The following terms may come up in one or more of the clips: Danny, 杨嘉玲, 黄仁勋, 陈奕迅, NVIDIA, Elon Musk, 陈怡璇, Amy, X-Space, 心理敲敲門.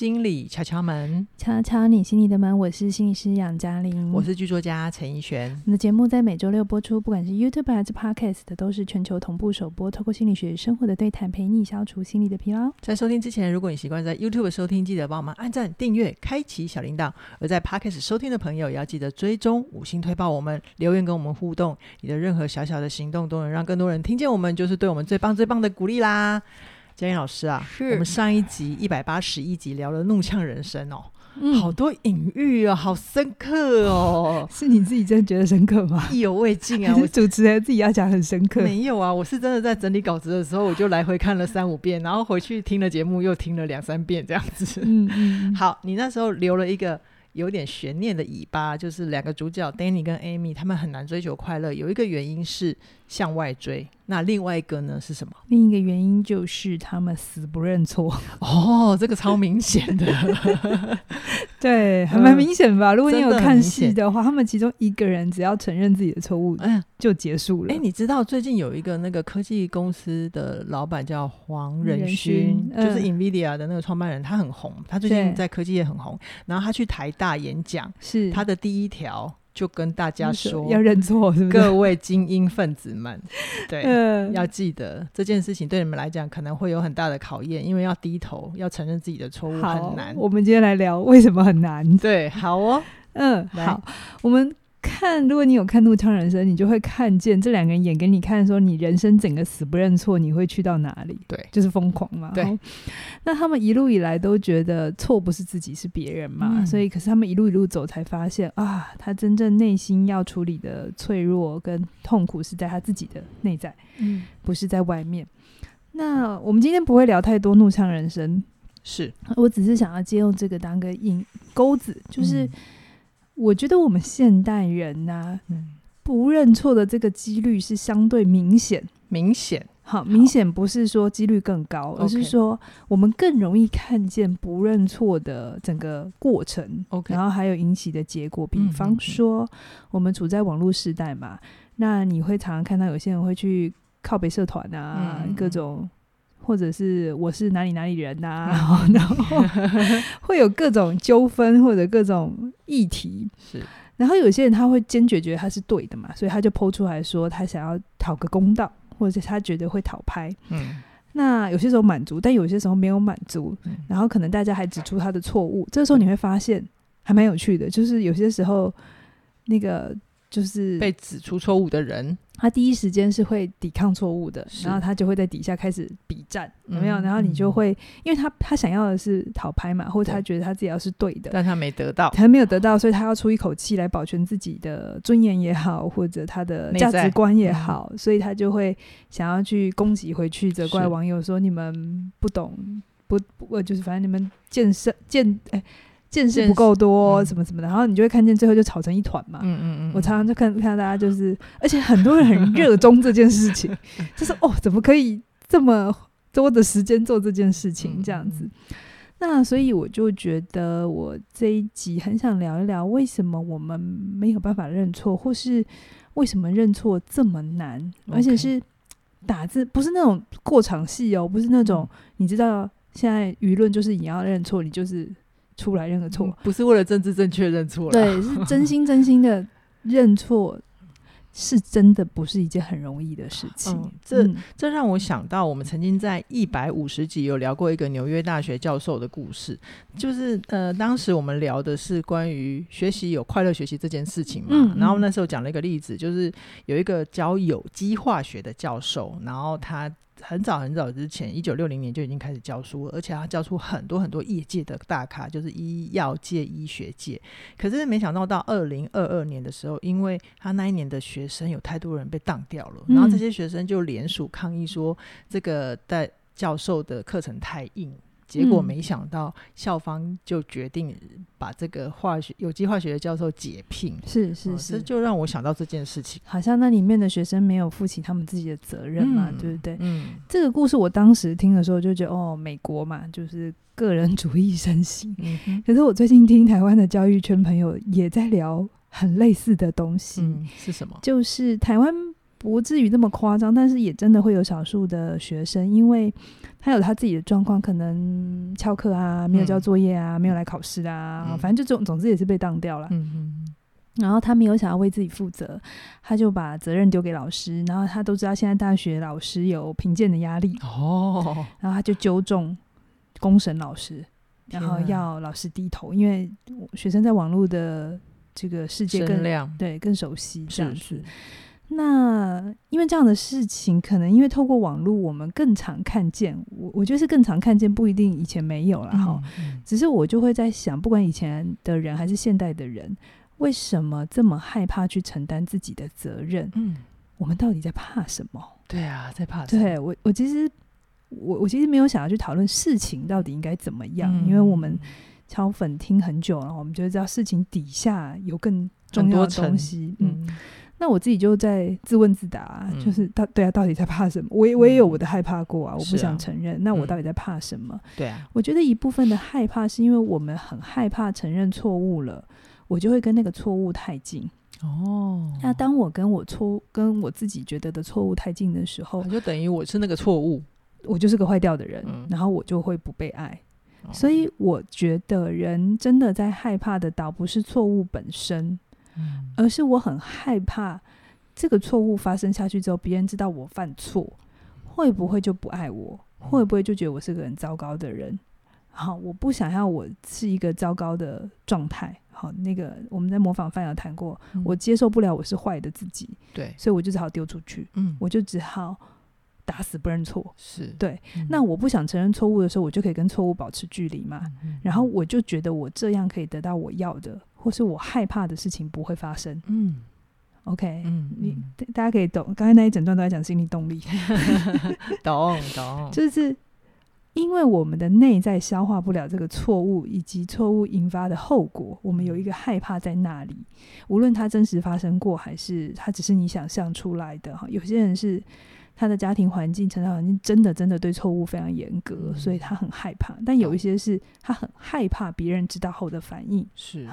心理敲敲门，敲敲你心里的门。我是心理师杨嘉玲，我是剧作家陈怡璇。我们的节目在每周六播出，不管是 YouTube 还是 Podcast 都是全球同步首播，透过心理学生活的对谈，陪你消除心理的疲劳。在收听之前，如果你习惯在 YouTube 收听，记得帮我们按赞订阅开启小铃铛，而在 Podcast 收听的朋友也要记得追踪五星推爆我们，留言跟我们互动，你的任何小小的行动都能让更多人听见我们，就是对我们最棒最棒的鼓励啦。嘉玲老师啊，我们上一集181集聊了怒呛人生哦，好多隐喻哦，好深刻哦。是你自己真的觉得深刻吗？意犹未尽啊！我主持人自己要讲很深刻，没有啊，我是真的在整理稿子的时候，我就来回看了3-5遍，然后回去听了节目又听了2-3遍这样子。好，你那时候留了一个有点悬念的尾巴，就是两个主角 Danny 跟 Amy 他们很难追求快乐，有一个原因是向外追，那另外一个呢是什么？另一个原因就是他们死不认错。哦，这个超明显的。对，还蛮明显吧，如果你有看戏的话，他们其中一个人只要承认自己的错误就结束了。你知道最近有一个那个科技公司的老板叫黄仁勋，就是 NVIDIA 的那个创办人，他很红，他最近在科技也很红，然后他去台大演讲，是他的第一条就跟大家说要认错，是不是？各位精英分子们，对，要记得这件事情对你们来讲可能会有很大的考验，因为要低头，要承认自己的错误很难。我们今天来聊为什么很难。对，好哦。好，我们看，如果你有看怒呛人生，你就会看见这两个人演给你看说你人生整个死不认错你会去到哪里。对，就是疯狂嘛。对，那他们一路以来都觉得错不是自己是别人嘛，所以可是他们一路走才发现啊，他真正内心要处理的脆弱跟痛苦是在他自己的内在，不是在外面。那我们今天不会聊太多怒呛人生，是我只是想要借用这个当个引钩子，就是我觉得我们现代人啊，不认错的这个几率是相对明显。好，明显不是说几率更高，而是说我们更容易看见不认错的整个过程，然后还有引起的结果。比方说我们处在网络时代嘛，那你会常常看到有些人会去靠北社团啊，各种，或者是我是哪里哪里人啊，然后会有各种纠纷或者各种议题，是，然后有些人他会坚决觉得他是对的嘛，所以他就po出来说他想要讨个公道，或者他觉得会讨拍。那有些时候满足，但有些时候没有满足，然后可能大家还指出他的错误。这时候你会发现还蛮有趣的，就是有些时候那个就是被指出错误的人，他第一时间是会抵抗错误的，然后他就会在底下开始比战，有没有？然后你就会，因为他想要的是讨拍嘛，或者他觉得他自己要是对的，但他没得到，他没有得到，所以他要出一口气来保全自己的尊严也好，或者他的价值观也好，所以他就会想要去攻击回去，责怪网友说你们不懂，不就是反正你们见识不够多什么什么的，然后你就会看见最后就吵成一团嘛。我常常就看到大家就是，而且很多人很热衷这件事情，就是怎么可以这么多的时间做这件事情这样子。那所以我就觉得我这一集很想聊一聊为什么我们没有办法认错，或是为什么认错这么难，而且是打字，不是那种过场戏哦，不是那种你知道现在舆论就是你要认错，你就是出来认个错，不是为了政治正确认错啦，对，是真心的认错，是真的不是一件很容易的事情。这让我想到我们曾经在150集有聊过一个纽约大学教授的故事，就是当时我们聊的是关于学习有快乐学习这件事情嘛，然后那时候讲了一个例子，就是有一个教有机化学的教授，然后他很早很早之前1960年就已经开始教书了，而且他教出很多很多业界的大咖，就是医药界医学界。可是没想到2022年的时候，因为他那一年的学生有太多人被当掉了，然后这些学生就联署抗议说这个教授的课程太硬，结果没想到校方就决定把这个有机化学的教授解聘。是，这就让我想到这件事情，好像那里面的学生没有负起他们自己的责任嘛，对不对？这个故事我当时听的时候就觉得美国嘛就是个人主义盛行，可是我最近听台湾的教育圈朋友也在聊很类似的东西。是什么？就是台湾不至于那么夸张，但是也真的会有少数的学生，因为他有他自己的状况，可能翘课啊，没有交作业啊，没有来考试啊，反正就总之也是被当掉了。然后他没有想要为自己负责，他就把责任丢给老师，然后他都知道现在大学老师有评鉴的压力哦，然后他就纠正公审老师，然后要老师低头，因为学生在网络的这个世界更熟悉这样子。是是，那因为这样的事情可能因为透过网络我们更常看见， 我觉得是更常看见，不一定以前没有啦只是我就会在想，不管以前的人还是现代的人，为什么这么害怕去承担自己的责任？我们到底在怕什么？对啊，在怕什么？对，我其实没有想要去讨论事情到底应该怎么样，因为我们敲粉听很久了，我们就知道事情底下有更重要的东西。那我自己就在自问自答就是对啊，到底在怕什么？我也有我的害怕过啊，我不想承认那我到底在怕什么？对啊，我觉得一部分的害怕是因为我们很害怕承认错误了，我就会跟那个错误太近哦。那当我跟我自己觉得的错误太近的时候，就等于我是那个错误，我就是个坏掉的人然后我就会不被爱。所以我觉得人真的在害怕的倒不是错误本身而是我很害怕这个错误发生下去之后，别人知道我犯错会不会就不爱我，会不会就觉得我是个很糟糕的人。好，我不想要我是一个糟糕的状态。好，那个我们在模仿范有谈过我接受不了我是坏的自己，对，所以我就只好丢出去我就只好打死不认错。是，对那我不想承认错误的时候，我就可以跟错误保持距离嘛然后我就觉得我这样可以得到我要的，或是我害怕的事情不会发生OK 大家可以懂，刚才那一整段都在讲心理动力懂就是因为我们的内在消化不了这个错误以及错误引发的后果，我们有一个害怕在那里，无论它真实发生过还是它只是你想象出来的。有些人是他的家庭环境、成长环境真的对错误非常严格所以他很害怕，但有一些是他很害怕别人知道后的反应。是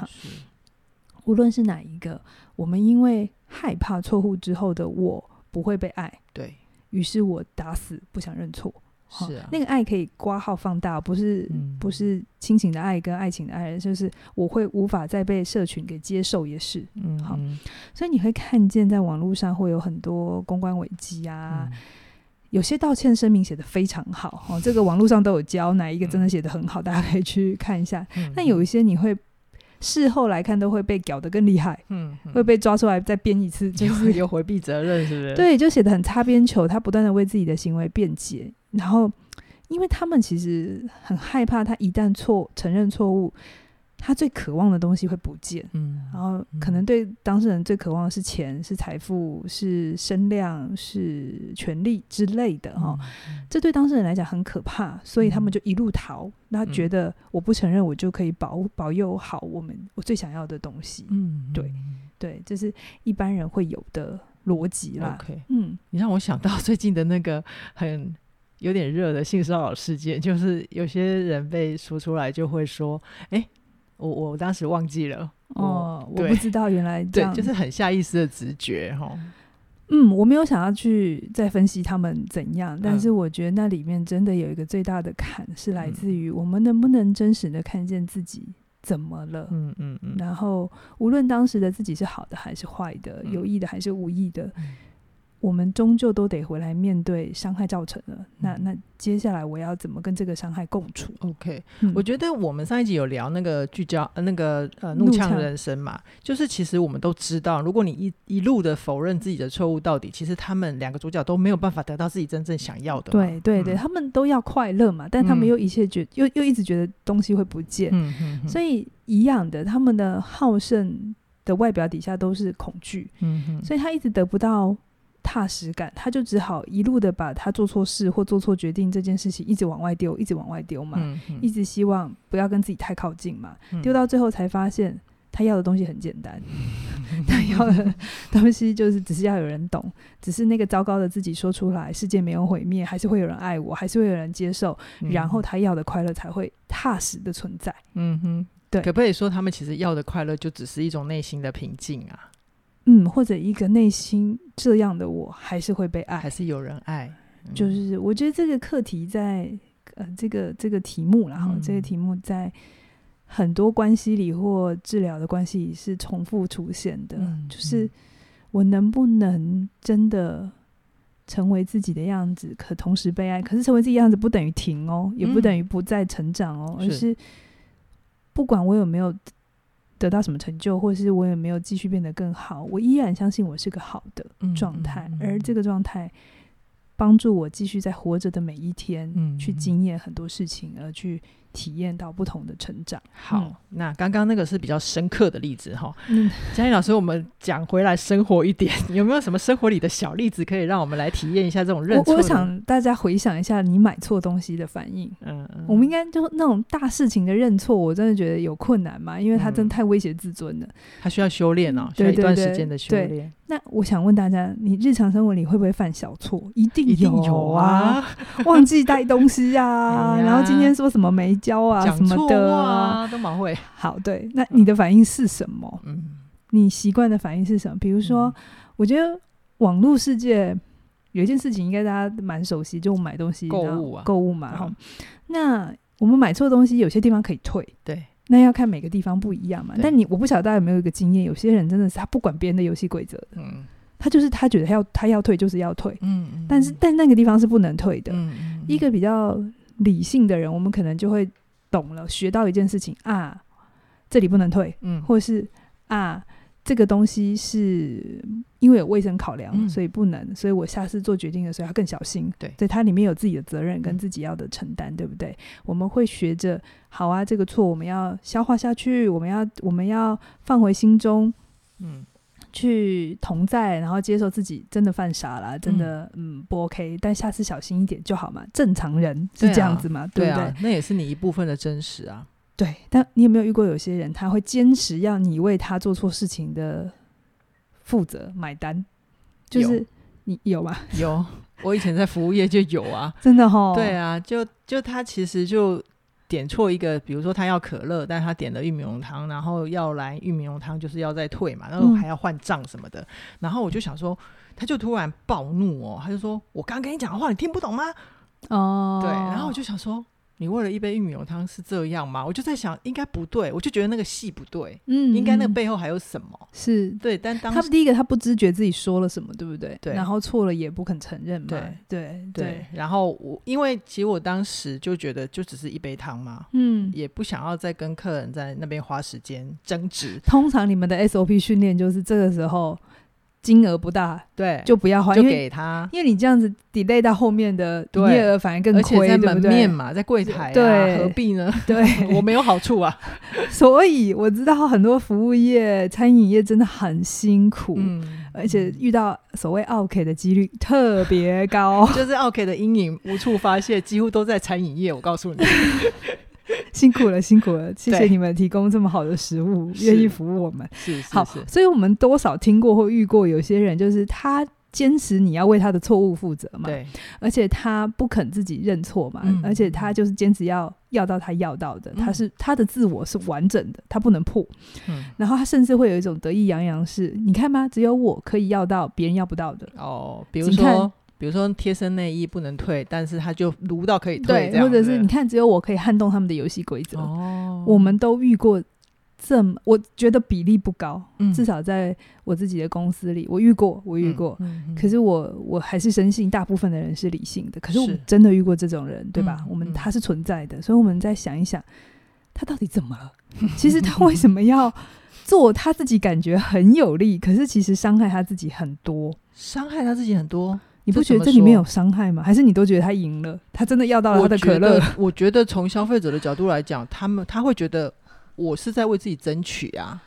无论是哪一个，我们因为害怕错误之后的我不会被爱，对，于是我打死不想认错是啊，那个爱可以括号放大，不是亲情的爱跟爱情的爱，就是我会无法再被社群给接受也是好，所以你会看见在网络上会有很多公关危机啊有些道歉声明写得非常好这个网络上都有教哪一个真的写得很好大家可以去看一下但有一些你会事后来看都会被搞得更厉害会被抓出来再编一次，就是有回避责任是不是？对，就写得很擦边球，他不断的为自己的行为辩解，然后因为他们其实很害怕他一旦承认错误，他最渴望的东西会不见然后可能对当事人最渴望的是钱、是财富、是声量、是权力之类的这对当事人来讲很可怕，所以他们就一路逃，那他觉得我不承认我就可以保佑好我最想要的东西对，这是一般人会有的逻辑啦你让我想到最近的那个很有点热的性骚扰事件，就是有些人被说出来就会说我当时忘记了我不知道原来这样，对，就是很下意识的直觉我没有想要去再分析他们怎样，但是我觉得那里面真的有一个最大的坎是来自于我们能不能真实的看见自己怎么了然后无论当时的自己是好的还是坏的有意的还是无意的我们终究都得回来面对伤害造成了那接下来我要怎么跟这个伤害共处 OK我觉得我们上一集有聊那个聚焦怒呛人生嘛，就是其实我们都知道如果你一路的否认自己的错误，到底其实他们两个主角都没有办法得到自己真正想要的。对他们都要快乐嘛，但他们又一直觉得东西会不见所以一样的，他们的好胜的外表底下都是恐惧所以他一直得不到踏实感，他就只好一路的把他做错事或做错决定这件事情一直往外丢嘛一直希望不要跟自己太靠近嘛丢到最后才发现他要的东西很简单他要的东西就是只是要有人懂，只是那个糟糕的自己说出来，世界没有毁灭，还是会有人爱我，还是会有人接受然后他要的快乐才会踏实的存在对，可不可以说他们其实要的快乐就只是一种内心的平静啊？或者一个内心这样的我还是会被爱，还是有人爱，就是我觉得这个课题在这个题目啦，这个题目在很多关系里或治疗的关系里是重复出现的，就是我能不能真的成为自己的样子，可同时被爱。可是成为自己的样子不等于停哦，也不等于不再成长哦，而是不管我有没有得到什么成就，或是我有没有继续变得更好，我依然相信我是个好的状态，而这个状态帮助我继续在活着的每一天去经验很多事情，而去体验到不同的成长。好，那刚刚那个是比较深刻的例子哈。嘉玲老师，我们讲回来生活一点，有没有什么生活里的小例子可以让我们来体验一下这种认错？我想大家回想一下你买错东西的反应。我们应该就那种大事情的认错，我真的觉得有困难嘛，因为它真的太威胁自尊了，它需要修炼哦，需要一段时间的修炼。对，那我想问大家，你日常生活里会不会犯小错？一定有啊忘记带东西啊然后今天说什么没交啊什么的啊，都蛮会。好，对，那你的反应是什么？你习惯的反应是什么？比如说我觉得网络世界有一件事情应该大家蛮熟悉，就买东西购物嘛，那我们买错东西有些地方可以退，对，那要看每个地方不一样嘛。但我不晓得大家有没有一个经验，有些人真的是他不管别人的游戏规则的，他就是他觉得他要退就是要退，但那个地方是不能退的。一个比较理性的人，我们可能就会懂了，学到一件事情啊，这里不能退，或是啊，这个东西是因为有卫生考量，所以不能，所以我下次做决定的时候要更小心。对，所以它里面有自己的责任跟自己要的承担，对不对？我们会学着，好啊，这个错我们要消化下去，我们要放回心中，去同在，然后接受自己真的犯傻了，真的不 OK， 但下次小心一点就好嘛。正常人是这样子嘛，对不对？那也是你一部分的真实啊。对，但你有没有遇过有些人他会坚持要你为他做错事情的负责买单？就是你有吗？有，我以前在服务业就有啊。真的哦？对啊，就他其实就点错一个，比如说他要可乐，但他点了玉米浓汤，然后要来玉米浓汤就是要再退嘛，然后还要换账什么的。然后我就想说，他就突然暴怒哦，他就说：“我刚跟你讲的话，你听不懂吗？”哦，对。然后我就想说，你为了一杯玉米浓汤是这样吗？我就在想，应该不对，我就觉得那个戏不对，应该那个背后还有什么？是对，但当时他第一个他不知觉自己说了什么，对不对？对，然后错了也不肯承认嘛，对。然后因为其实我当时就觉得就只是一杯汤嘛，也不想要再跟客人在那边花时间争执。通常你们的 SOP 训练就是这个时候金额不大，对，就不要花，就给他，因为你这样子 delay 到后面的营业额反而更亏，而且在门面嘛，对对，在柜台啊，对，何必呢？对，我没有好处啊。所以我知道很多服务业、餐饮业真的很辛苦，而且遇到所谓奥 K 的几率特别高，就是奥 K 的阴影无处发泄，几乎都在餐饮业。我告诉你。辛苦了，谢谢你们提供这么好的食物，愿意服务我们。是好，所以我们多少听过或遇过有些人，就是他坚持你要为他的错误负责嘛，对，而且他不肯自己认错嘛，而且他就是坚持要到他要到的，他的自我是完整的，他不能破。然后他甚至会有一种得意洋洋是，你看吗？只有我可以要到别人要不到的哦，比如说贴身内衣不能退，但是他就撸到可以退，对，或者是你看只有我可以撼动他们的游戏规则。我们都遇过，这么我觉得比例不高，至少在我自己的公司里我遇过、可是我还是深信大部分的人是理性的，可是我们真的遇过这种人，对吧？我们他是存在的，所以我们再想一想他到底怎么了。其实他为什么要做他自己感觉很有利，可是其实伤害他自己很多。你不觉得这里面有伤害吗？还是你都觉得他赢了，他真的要到了他的可乐？我觉得从消费者的角度来讲，他会觉得我是在为自己争取啊，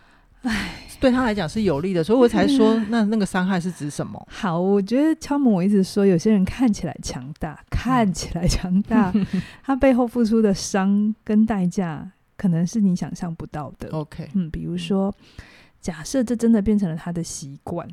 对他来讲是有利的，所以我才说那个伤害是指什么。好，我觉得敲门，我一直说有些人看起来强大他背后付出的伤跟代价可能是你想象不到的。 OK， 比如说假设这真的变成了他的习惯，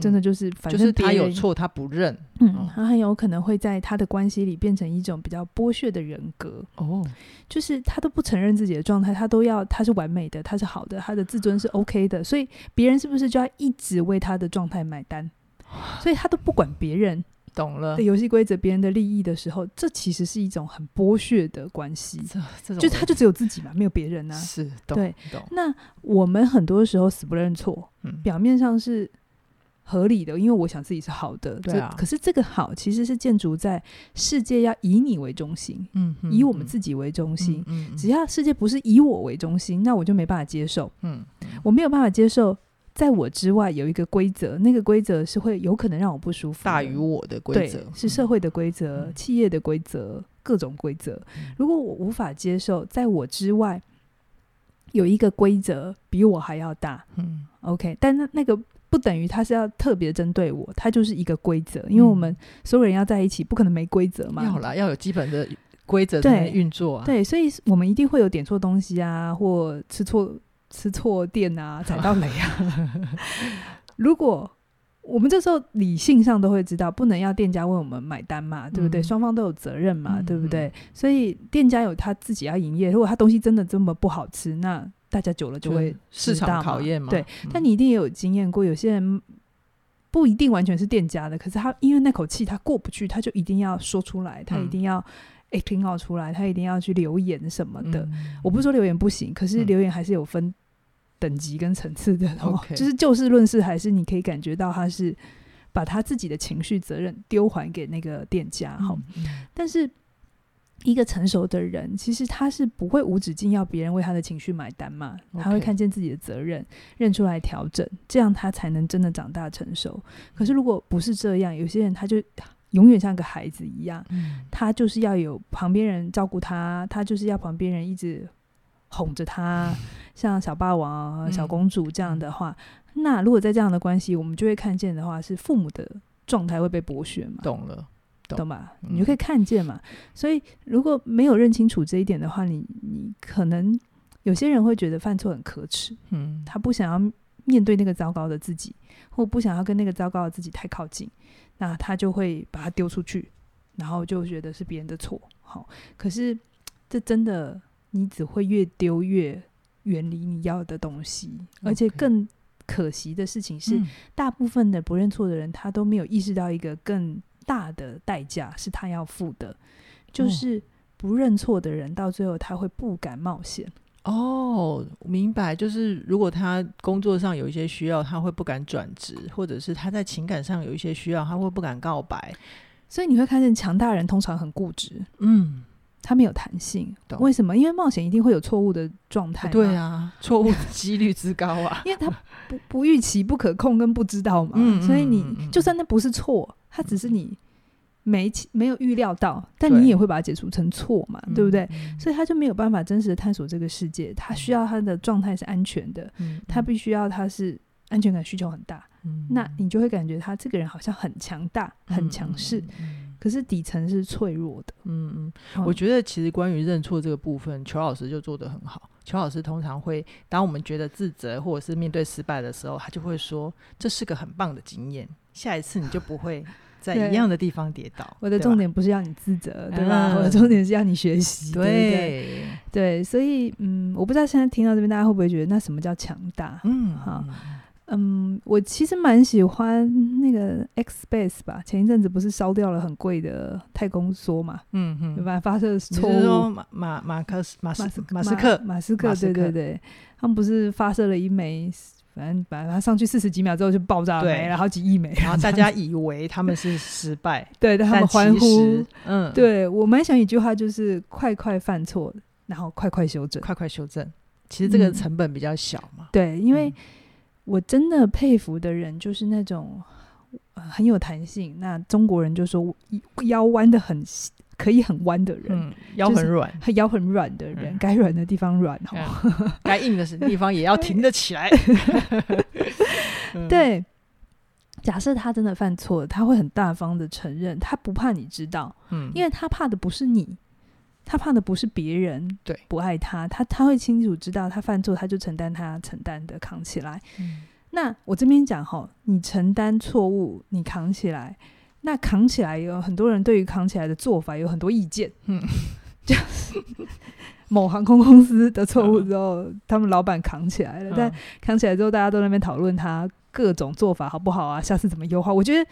真的就是反正就是他有错他不认，嗯，他很有可能会在他的关系里变成一种比较剥削的人格哦，就是他都不承认自己的状态，他都要他是完美的，他是好的，他的自尊是 OK 的，所以别人是不是就要一直为他的状态买单，所以他都不管别人懂了的游戏规则别人的利益的时候，这其实是一种很剥削的关系，就他就只有自己嘛，没有别人啊，是懂对懂。那我们很多时候死不认错，嗯，表面上是合理的，因为我想自己是好的，对啊，可是这个好其实是建筑在世界要以你为中心，嗯，以我们自己为中心，嗯，只要世界不是以我为中心，那我就没办法接受，嗯，我没有办法接受在我之外有一个规则，那个规则是会有可能让我不舒服，大于我的规则，对，是社会的规则，嗯，企业的规则，各种规则，嗯，如果我无法接受在我之外有一个规则比我还要大，嗯 OK， 但那个不等于他是要特别针对我，他就是一个规则，因为我们所有人要在一起不可能没规则嘛，要啦，要有基本的规则才能运作啊， 对，所以我们一定会有点错东西啊，或吃错电啊，踩到雷啊如果我们这时候理性上都会知道不能要店家为我们买单嘛，对不对，双方都有责任嘛，对不对，所以店家有他自己要营业，如果他东西真的这么不好吃，那大家久了就会市场考验嘛，对，但你一定也有经验过，有些人不一定完全是店家的，可是他因为那口气他过不去，他就一定要说出来，他一定要acting out 出来，他一定要去留言什么的，我不是说留言不行，可是留言还是有分等级跟层次的，哦 okay， 就是就事论事，还是你可以感觉到他是把他自己的情绪责任丢还给那个店家，哦嗯，但是一个成熟的人其实他是不会无止境要别人为他的情绪买单嘛，他会看见自己的责任，认出来调整，这样他才能真的长大成熟，可是如果不是这样，有些人他就永远像个孩子一样，他就是要有旁边人照顾他，他就是要旁边人一直哄着他，像小霸王小公主这样的话，那如果在这样的关系我们就会看见的话，是父母的状态会被剥削嘛，懂了懂吧，你就可以看见嘛，所以如果没有认清楚这一点的话，你可能有些人会觉得犯错很可耻，他不想要面对那个糟糕的自己，或不想要跟那个糟糕的自己太靠近，那他就会把它丢出去，然后就觉得是别人的错，好，可是这真的你只会越丢越远离你要的东西，而且更可惜的事情是，大部分的不认错的人他都没有意识到一个更大的代价是他要付的，就是不认错的人到最后他会不敢冒险，哦，明白，就是如果他工作上有一些需要他会不敢转职，或者是他在情感上有一些需要他会不敢告白，所以你会看见强大人通常很固执，嗯，他没有弹性，为什么？因为冒险一定会有错误的状态，对啊，错误几率之高啊因为他 不预期不可控跟不知道嘛，所以你就算那不是错，他只是你没有预料到，但你也会把它解除成错嘛， 对不对，所以他就没有办法真实的探索这个世界，他需要他的状态是安全的，他必须要他是安全感需求很大，那你就会感觉他这个人好像很强大很强势，可是底层是脆弱的，我觉得其实关于认错这个部分裘老师就做得很好，裘老师通常会当我们觉得自责或者是面对失败的时候，他就会说这是个很棒的经验，下一次你就不会在一样的地方跌倒我的重点不是要你自责，对吧，我的重点是要你学习，对，所以我不知道现在听到这边大家会不会觉得那什么叫强大，我其实蛮喜欢那个 X-Space 吧，前一阵子不是烧掉了很贵的太空梭嘛，有没有发射错误，你是说马斯克，对，他们不是发射了一枚，反正他上去40几秒之后就爆炸了，没了好几亿枚，然后大家以为他们是失败对，但他们欢呼，对，我蛮想一句话，就是快快犯错然后快快修正，快快修正，其实这个成本比较小嘛，对，因为我真的佩服的人就是那种很有弹性，那中国人就说腰弯的很可以很弯的人，腰很软，就是腰很软的人，该软的地方软，该硬的地方也要挺得起来对，假设他真的犯错，他会很大方的承认，他不怕你知道，因为他怕的不是你，他怕的不是别人不爱他，他会清楚知道他犯错，他就承担他承担的扛起来，那我这边讲哈，你承担错误，你扛起来。那扛起来有很多人对于扛起来的做法有很多意见，嗯，就是某航空公司的错误之后，他们老板扛起来了，但扛起来之后，大家都在那边讨论他各种做法好不好啊，下次怎么优化？我觉得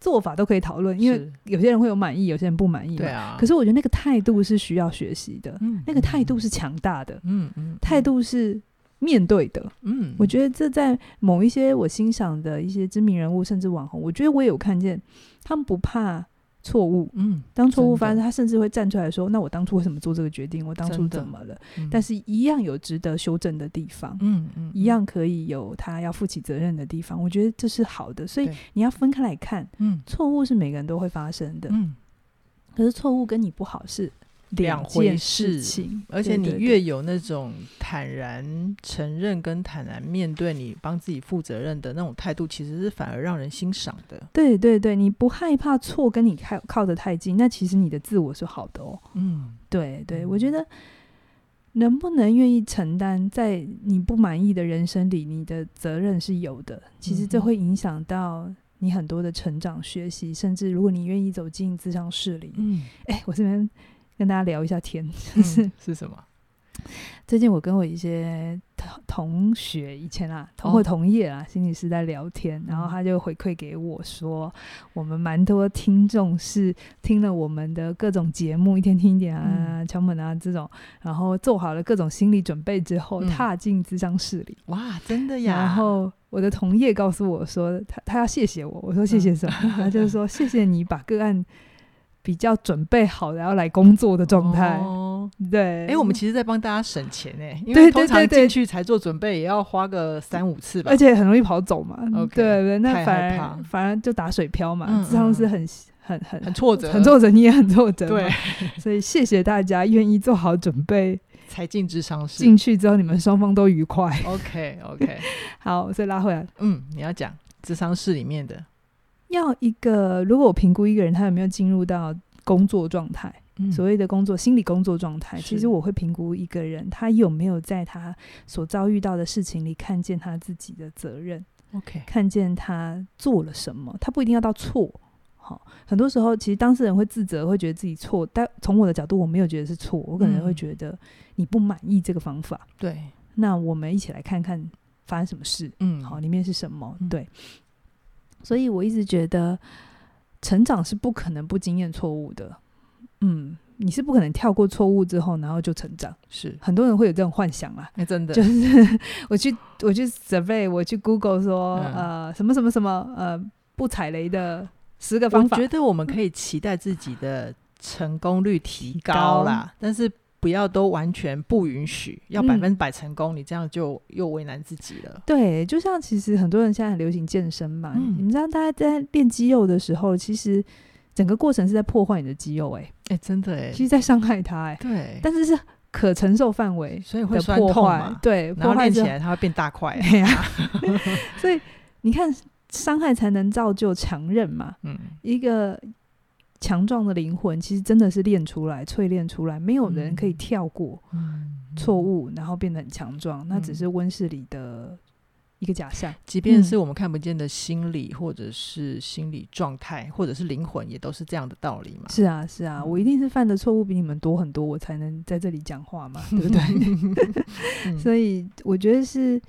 做法都可以讨论，因为有些人会有满意，有些人不满意嘛，对啊。可是我觉得那个态度是需要学习的，嗯，那个态度是强大的，嗯嗯，态度是面对的，嗯，我觉得这在某一些我欣赏的一些知名人物甚至网红，我觉得我也有看见他们不怕错误，嗯，当错误发生他甚至会站出来说，那我当初为什么做这个决定，我当初怎么了，嗯，但是一样有值得修正的地方，嗯嗯，一样可以有他要负起责任的地方，我觉得这是好的，所以你要分开来看，嗯，错误是每个人都会发生的，嗯，可是错误跟你不好是两回事，而且你越有那种坦然承认跟坦然面对你帮自己负责任的那种态度，其实是反而让人欣赏的，对对对，你不害怕错跟你靠得太近，那其实你的自我是好的哦，嗯，对对，我觉得能不能愿意承担在你不满意的人生里你的责任是有的，其实这会影响到你很多的成长学习，甚至如果你愿意走进咨商室里，嗯，欸，我这边跟大家聊一下天，嗯，是什么？最近我跟我一些同学以前啊，同会同业啊，心理师在聊天，然后他就回馈给我说，我们蛮多听众是听了我们的各种节目，一天听一点啊，敲门啊这种，然后做好了各种心理准备之后，踏进咨商室里，哇，真的呀！然后我的同业告诉我说，他要谢谢我，我说谢谢什么？他就说谢谢你把个案比较准备好然后来工作的状态，哦，对，欸，我们其实在帮大家省钱欸，因为通常进去才做准备也要花个3-5次吧，而且很容易跑走嘛，okay， 对对，那反而就打水漂嘛，这样是很挫折，很挫折，你也很挫折，对，所以谢谢大家愿意做好准备才进咨商室，进去之后你们双方都愉快OK OK 好，所以拉回来，嗯，你要讲咨商室里面的要一个，如果我评估一个人他有没有进入到工作状态，嗯，所谓的工作心理工作状态，其实我会评估一个人他有没有在他所遭遇到的事情里看见他自己的责任， okay， 看见他做了什么，他不一定要到错，哦，很多时候其实当事人会自责，会觉得自己错，但从我的角度我没有觉得是错，我可能会觉得你不满意这个方法，嗯，对，那我们一起来看看发生什么事，嗯，好，里面是什么，嗯，对，所以我一直觉得成长是不可能不经验错误的，嗯，你是不可能跳过错误之后然后就成长，是很多人会有这种幻想啊，欸，真的，就是我去 survey， 我去 Google 说，什么什么什么不踩雷的10个方法，我觉得我们可以期待自己的成功率提高啦，但是不要都完全不允许，要100%成功，你这样就又为难自己了，对，就像其实很多人现在很流行健身嘛，你们知道大家在练肌肉的时候其实整个过程是在破坏你的肌肉，真的，其实在伤害它，对，但是是可承受范围，所以会酸痛嘛，对，然后练起来它会变大块，所以你看伤害才能造就强韧嘛，一个强壮的灵魂其实真的是练出来淬炼出来，没有人可以跳过错误然后变得很强壮，那只是温室里的一个假象，即便是我们看不见的心理或者是心理状态或者是灵魂也都是这样的道理嘛，是啊是啊，我一定是犯的错误比你们多很多我才能在这里讲话嘛，对不对所以我觉得是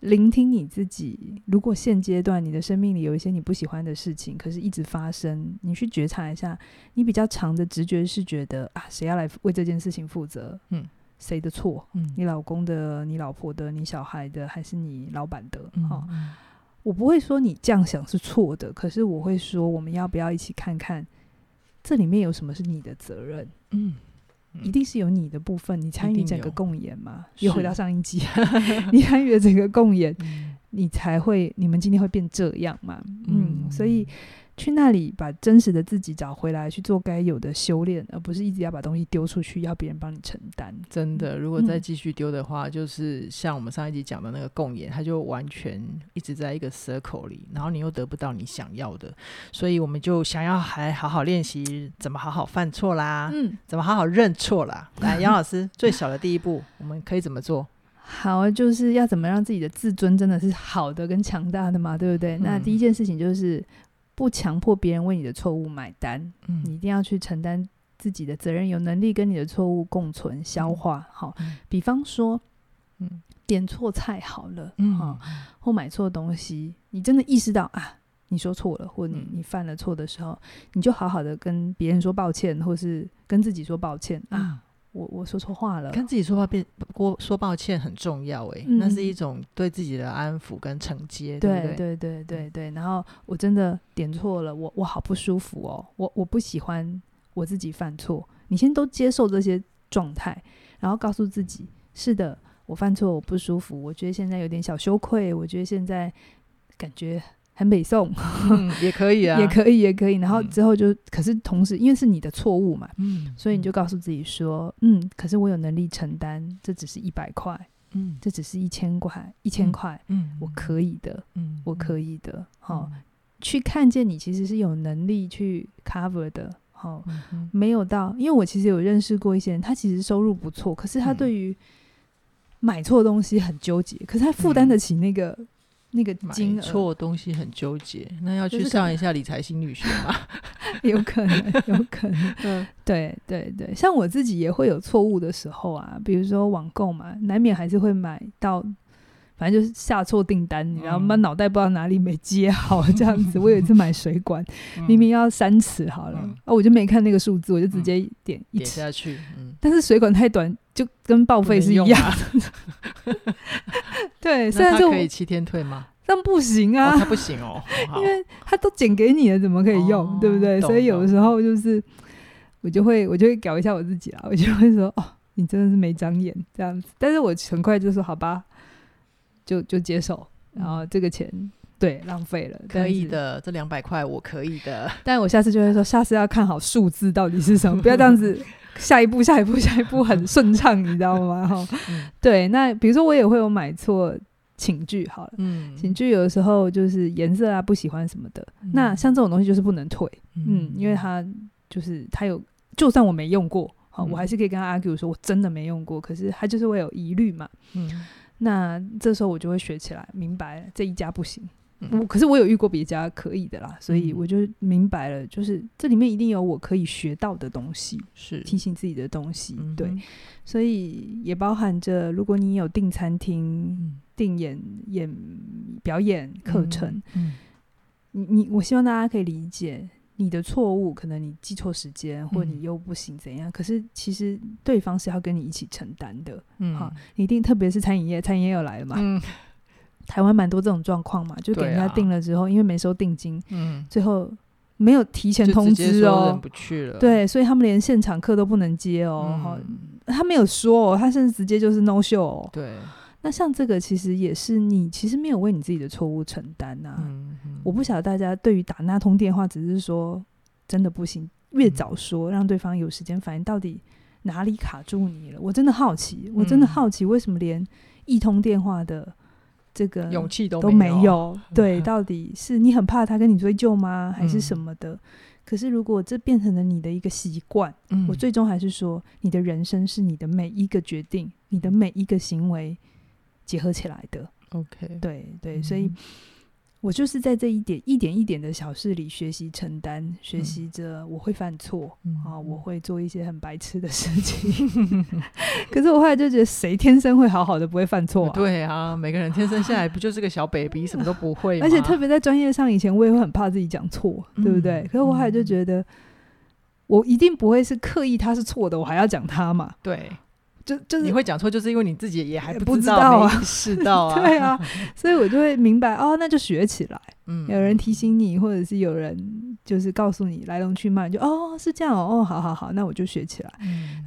聆听你自己，如果现阶段你的生命里有一些你不喜欢的事情可是一直发生，你去觉察一下，你比较长的直觉是觉得啊，谁要来为这件事情负责，谁的错，你老公的，你老婆的，你小孩的，还是你老板的，哦，我不会说你这样想是错的，可是我会说我们要不要一起看看这里面有什么是你的责任，一定是有你的部分，你参与整个共演嘛，又回到上一集你参与了整个共演，你才会，你们今天会变这样嘛，所以去那里把真实的自己找回来，去做该有的修炼，而不是一直要把东西丢出去要别人帮你承担，真的如果再继续丢的话，就是像我们上一集讲的那个共演，它就完全一直在一个 circle 里，然后你又得不到你想要的，所以我们就想要还好好练习怎么好好犯错啦，怎么好好认错啦，来杨老师最小的第一步我们可以怎么做？好，就是要怎么让自己的自尊真的是好的跟强大的嘛，对不对？那第一件事情就是不强迫别人为你的错误买单，你一定要去承担自己的责任，有能力跟你的错误共存消化。好，比方说点错菜好了，或买错东西，你真的意识到啊你说错了，或你犯了错的时候，你就好好的跟别人说抱歉，或是跟自己说抱歉啊，我说错话了。跟自己说抱歉很重要耶，那是一种对自己的安抚跟承接，对不对？对对对对。然后我真的点错了，我好不舒服哦，我不喜欢我自己犯错。你先都接受这些状态，然后告诉自己，是的，我犯错，我不舒服，我觉得现在有点小羞愧，我觉得现在感觉很美颂也可以啊，也可以也可以。然后之后就可是同时因为是你的错误嘛，所以你就告诉自己说可是我有能力承担，这只是100块，这只是1000块，1000块我可以的，我可以的。好，去看见你其实是有能力去 cover 的。好，没有到，因为我其实有认识过一些人，他其实收入不错，可是他对于买错东西很纠结，可是他负担得起那个金额。买错东西很纠结，那要去上一下理财心理学吧有可能有可能对对对。像我自己也会有错误的时候啊，比如说网购嘛，难免还是会买到，反正就是下错订单，然后脑袋不知道哪里没接好这样子我有一次买水管明明要3尺好了，我就没看那个数字，我就直接点1尺点下去，但是水管太短就跟报废是一样的对，那他可以7天退吗？但不行啊，他不行哦，因为他都剪给你了，怎么可以用，对不对？所以有的时候就是我就会搞一下我自己啦，我就会说哦，你真的是没长眼这样子。但是我很快就说好吧，就接受，然后这个钱对浪费了，可以的，这200块我可以的。但我下次就会说，下次要看好数字到底是什么，不要这样子下一步很顺畅你知道吗对。那比如说我也会有买错寝具好了，寝具有的时候就是颜色啊不喜欢什么的，那像这种东西就是不能退，因为它就是它有，就算我没用过我还是可以跟他 argue 说我真的没用过，可是他就是会有疑虑嘛，那这时候我就会学起来，明白了这一家不行，可是我有遇过别家可以的啦，所以我就明白了，就是这里面一定有我可以学到的东西，是提醒自己的东西，对。所以也包含着，如果你有订餐厅、订演表演课程，我希望大家可以理解你的错误，可能你记错时间，或你又不行怎样，可是其实对方是要跟你一起承担的，好，一定，特别是餐饮业又来了嘛。台湾蛮多这种状况嘛，就给人家订了之后，因为没收定金，最后没有提前通知哦，人不去了，对，所以他们连现场课都不能接哦，他没有说哦，他甚至直接就是 no show 哦，对。那像这个其实也是你其实没有为你自己的错误承担啊，我不晓得大家对于打那通电话只是说真的不行，越早说让对方有时间反应，到底哪里卡住你了？我真的好奇为什么连一通电话的这个勇气都没有，对，到底是你很怕他跟你追究吗，还是什么的？可是如果这变成了你的一个习惯，我最终还是说，你的人生是你的每一个决定、你的每一个行为结合起来的。OK， 对对，所以我就是在这一点一点的小事里学习承担，学习着我会犯错啊，我会做一些很白痴的事情可是我后来就觉得谁天生会好好的不会犯错啊？对啊，每个人天生下来不就是个小 baby 什么都不会吗？而且特别在专业上，以前我也会很怕自己讲错，对不对？可是我后来就觉得我一定不会是刻意他是错的我还要讲他嘛，对，就是你会讲错，就是因为你自己也还不知道啊，没意识到啊对啊，所以我就会明白哦，那就学起来，有人提醒你，或者是有人就是告诉你来龙去脉，就哦是这样哦，哦好好好，那我就学起来，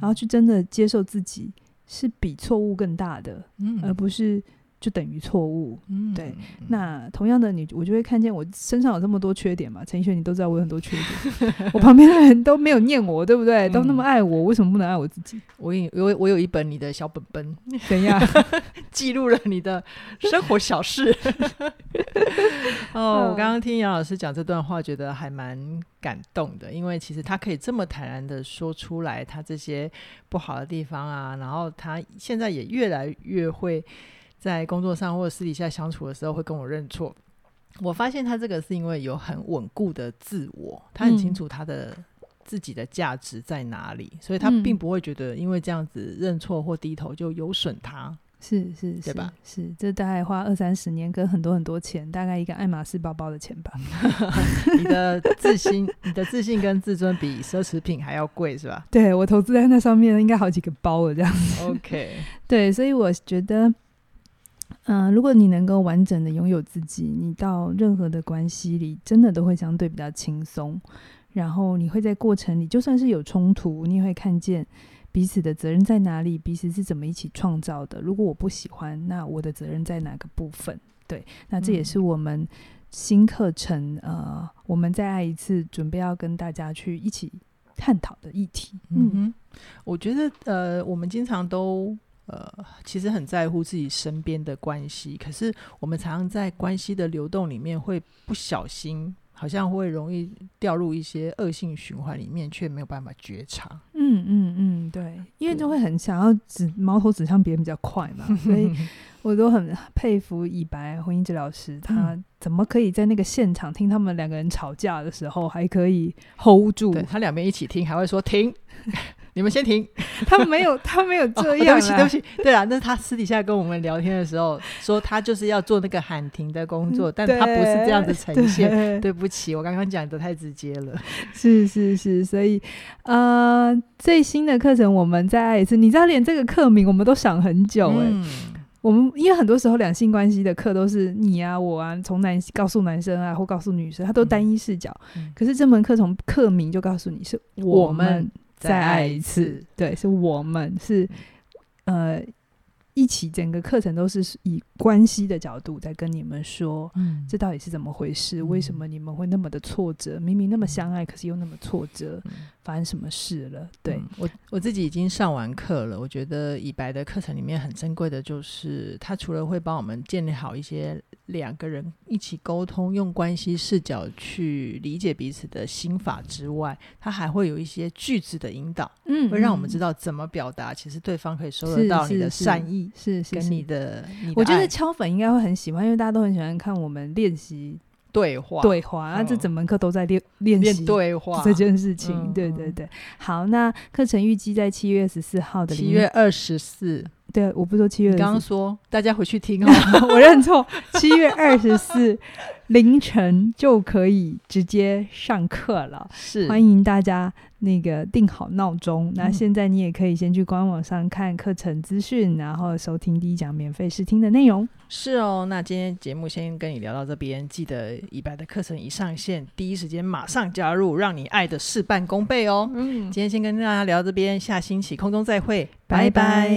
然后去真的接受自己是比错误更大的，而不是就等于错误。嗯，对。那同样的你，我就会看见我身上有这么多缺点嘛。陈奕迅，你都知道我有很多缺点，我旁边的人都没有念我，对不对？都那么爱我，为什么不能爱我自己？我有一本你的小本本，怎样记录了你的生活小事。哦，我刚刚听杨老师讲这段话，觉得还蛮感动的，因为其实他可以这么坦然的说出来他这些不好的地方啊，然后他现在也越来越会在工作上或者私底下相处的时候会跟我认错。我发现他这个是因为有很稳固的自我，他很清楚他的自己的价值在哪里，所以他并不会觉得因为这样子认错或低头就有损他。是是是，对吧？是，这大概花20-30年跟很多很多钱，大概一个爱马仕包包的钱吧。你的自信跟自尊比奢侈品还要贵，是吧？对，我投资在那上面应该好几个包了这样子。OK， 对，所以我觉得，如果你能够完整的拥有自己，你到任何的关系里，真的都会相对比较轻松。然后你会在过程里，就算是有冲突，你也会看见彼此的责任在哪里，彼此是怎么一起创造的。如果我不喜欢，那我的责任在哪个部分？对，那这也是我们新课程，我们再爱一次准备要跟大家去一起探讨的议题。我觉得我们经常都其实很在乎自己身边的关系，可是我们常常在关系的流动里面会不小心，好像会容易掉入一些恶性循环里面，却没有办法觉察。对，因为就会很想要矛头指向别人比较快嘛。所以我都很佩服以白婚姻治疗师，他怎么可以在那个现场听他们两个人吵架的时候还可以 hold 住。对，他两边一起听还会说停你们先停。他没有这样。对不起对啦，那他私底下跟我们聊天的时候说他就是要做那个喊停的工作，但他不是这样子呈现。 对不起，我刚刚讲的太直接了。是所以最新的课程我们再爱一次，你知道连这个课名我们都想很久耶。我们因为很多时候两性关系的课都是你啊我啊从告诉男生啊或告诉女生，他都单一视角。可是这门课从课名就告诉你是我们再爱一次。对，是我们是一起，整个课程都是以关系的角度在跟你们说，这到底是怎么回事？为什么你们会那么的挫折？明明那么相爱，可是又那么挫折，发生什么事了？对，我自己已经上完课了，我觉得以白的课程里面很珍贵的就是，他除了会帮我们建立好一些两个人一起沟通，用关系视角去理解彼此的心法之外，他还会有一些句子的引导，会让我们知道怎么表达，其实对方可以收得到你的善意。是跟你的我觉得敲粉应该会很喜欢，因为大家都很喜欢看我们练习对话那这整门课都在练习对话这件事情。对好，那课程预计在7月14号的7月24。对，我不说7月24，你刚刚说大家回去听哦我认错7月24凌晨就可以直接上课了。是，欢迎大家那个定好闹钟。那现在你也可以先去官网上看课程资讯，然后收听第一讲免费试听的内容。是哦，那今天节目先跟你聊到这边，记得以白的课程一上线第一时间马上加入，让你爱的事半功倍哦。今天先跟大家聊到这边，下星期空中再会，拜拜。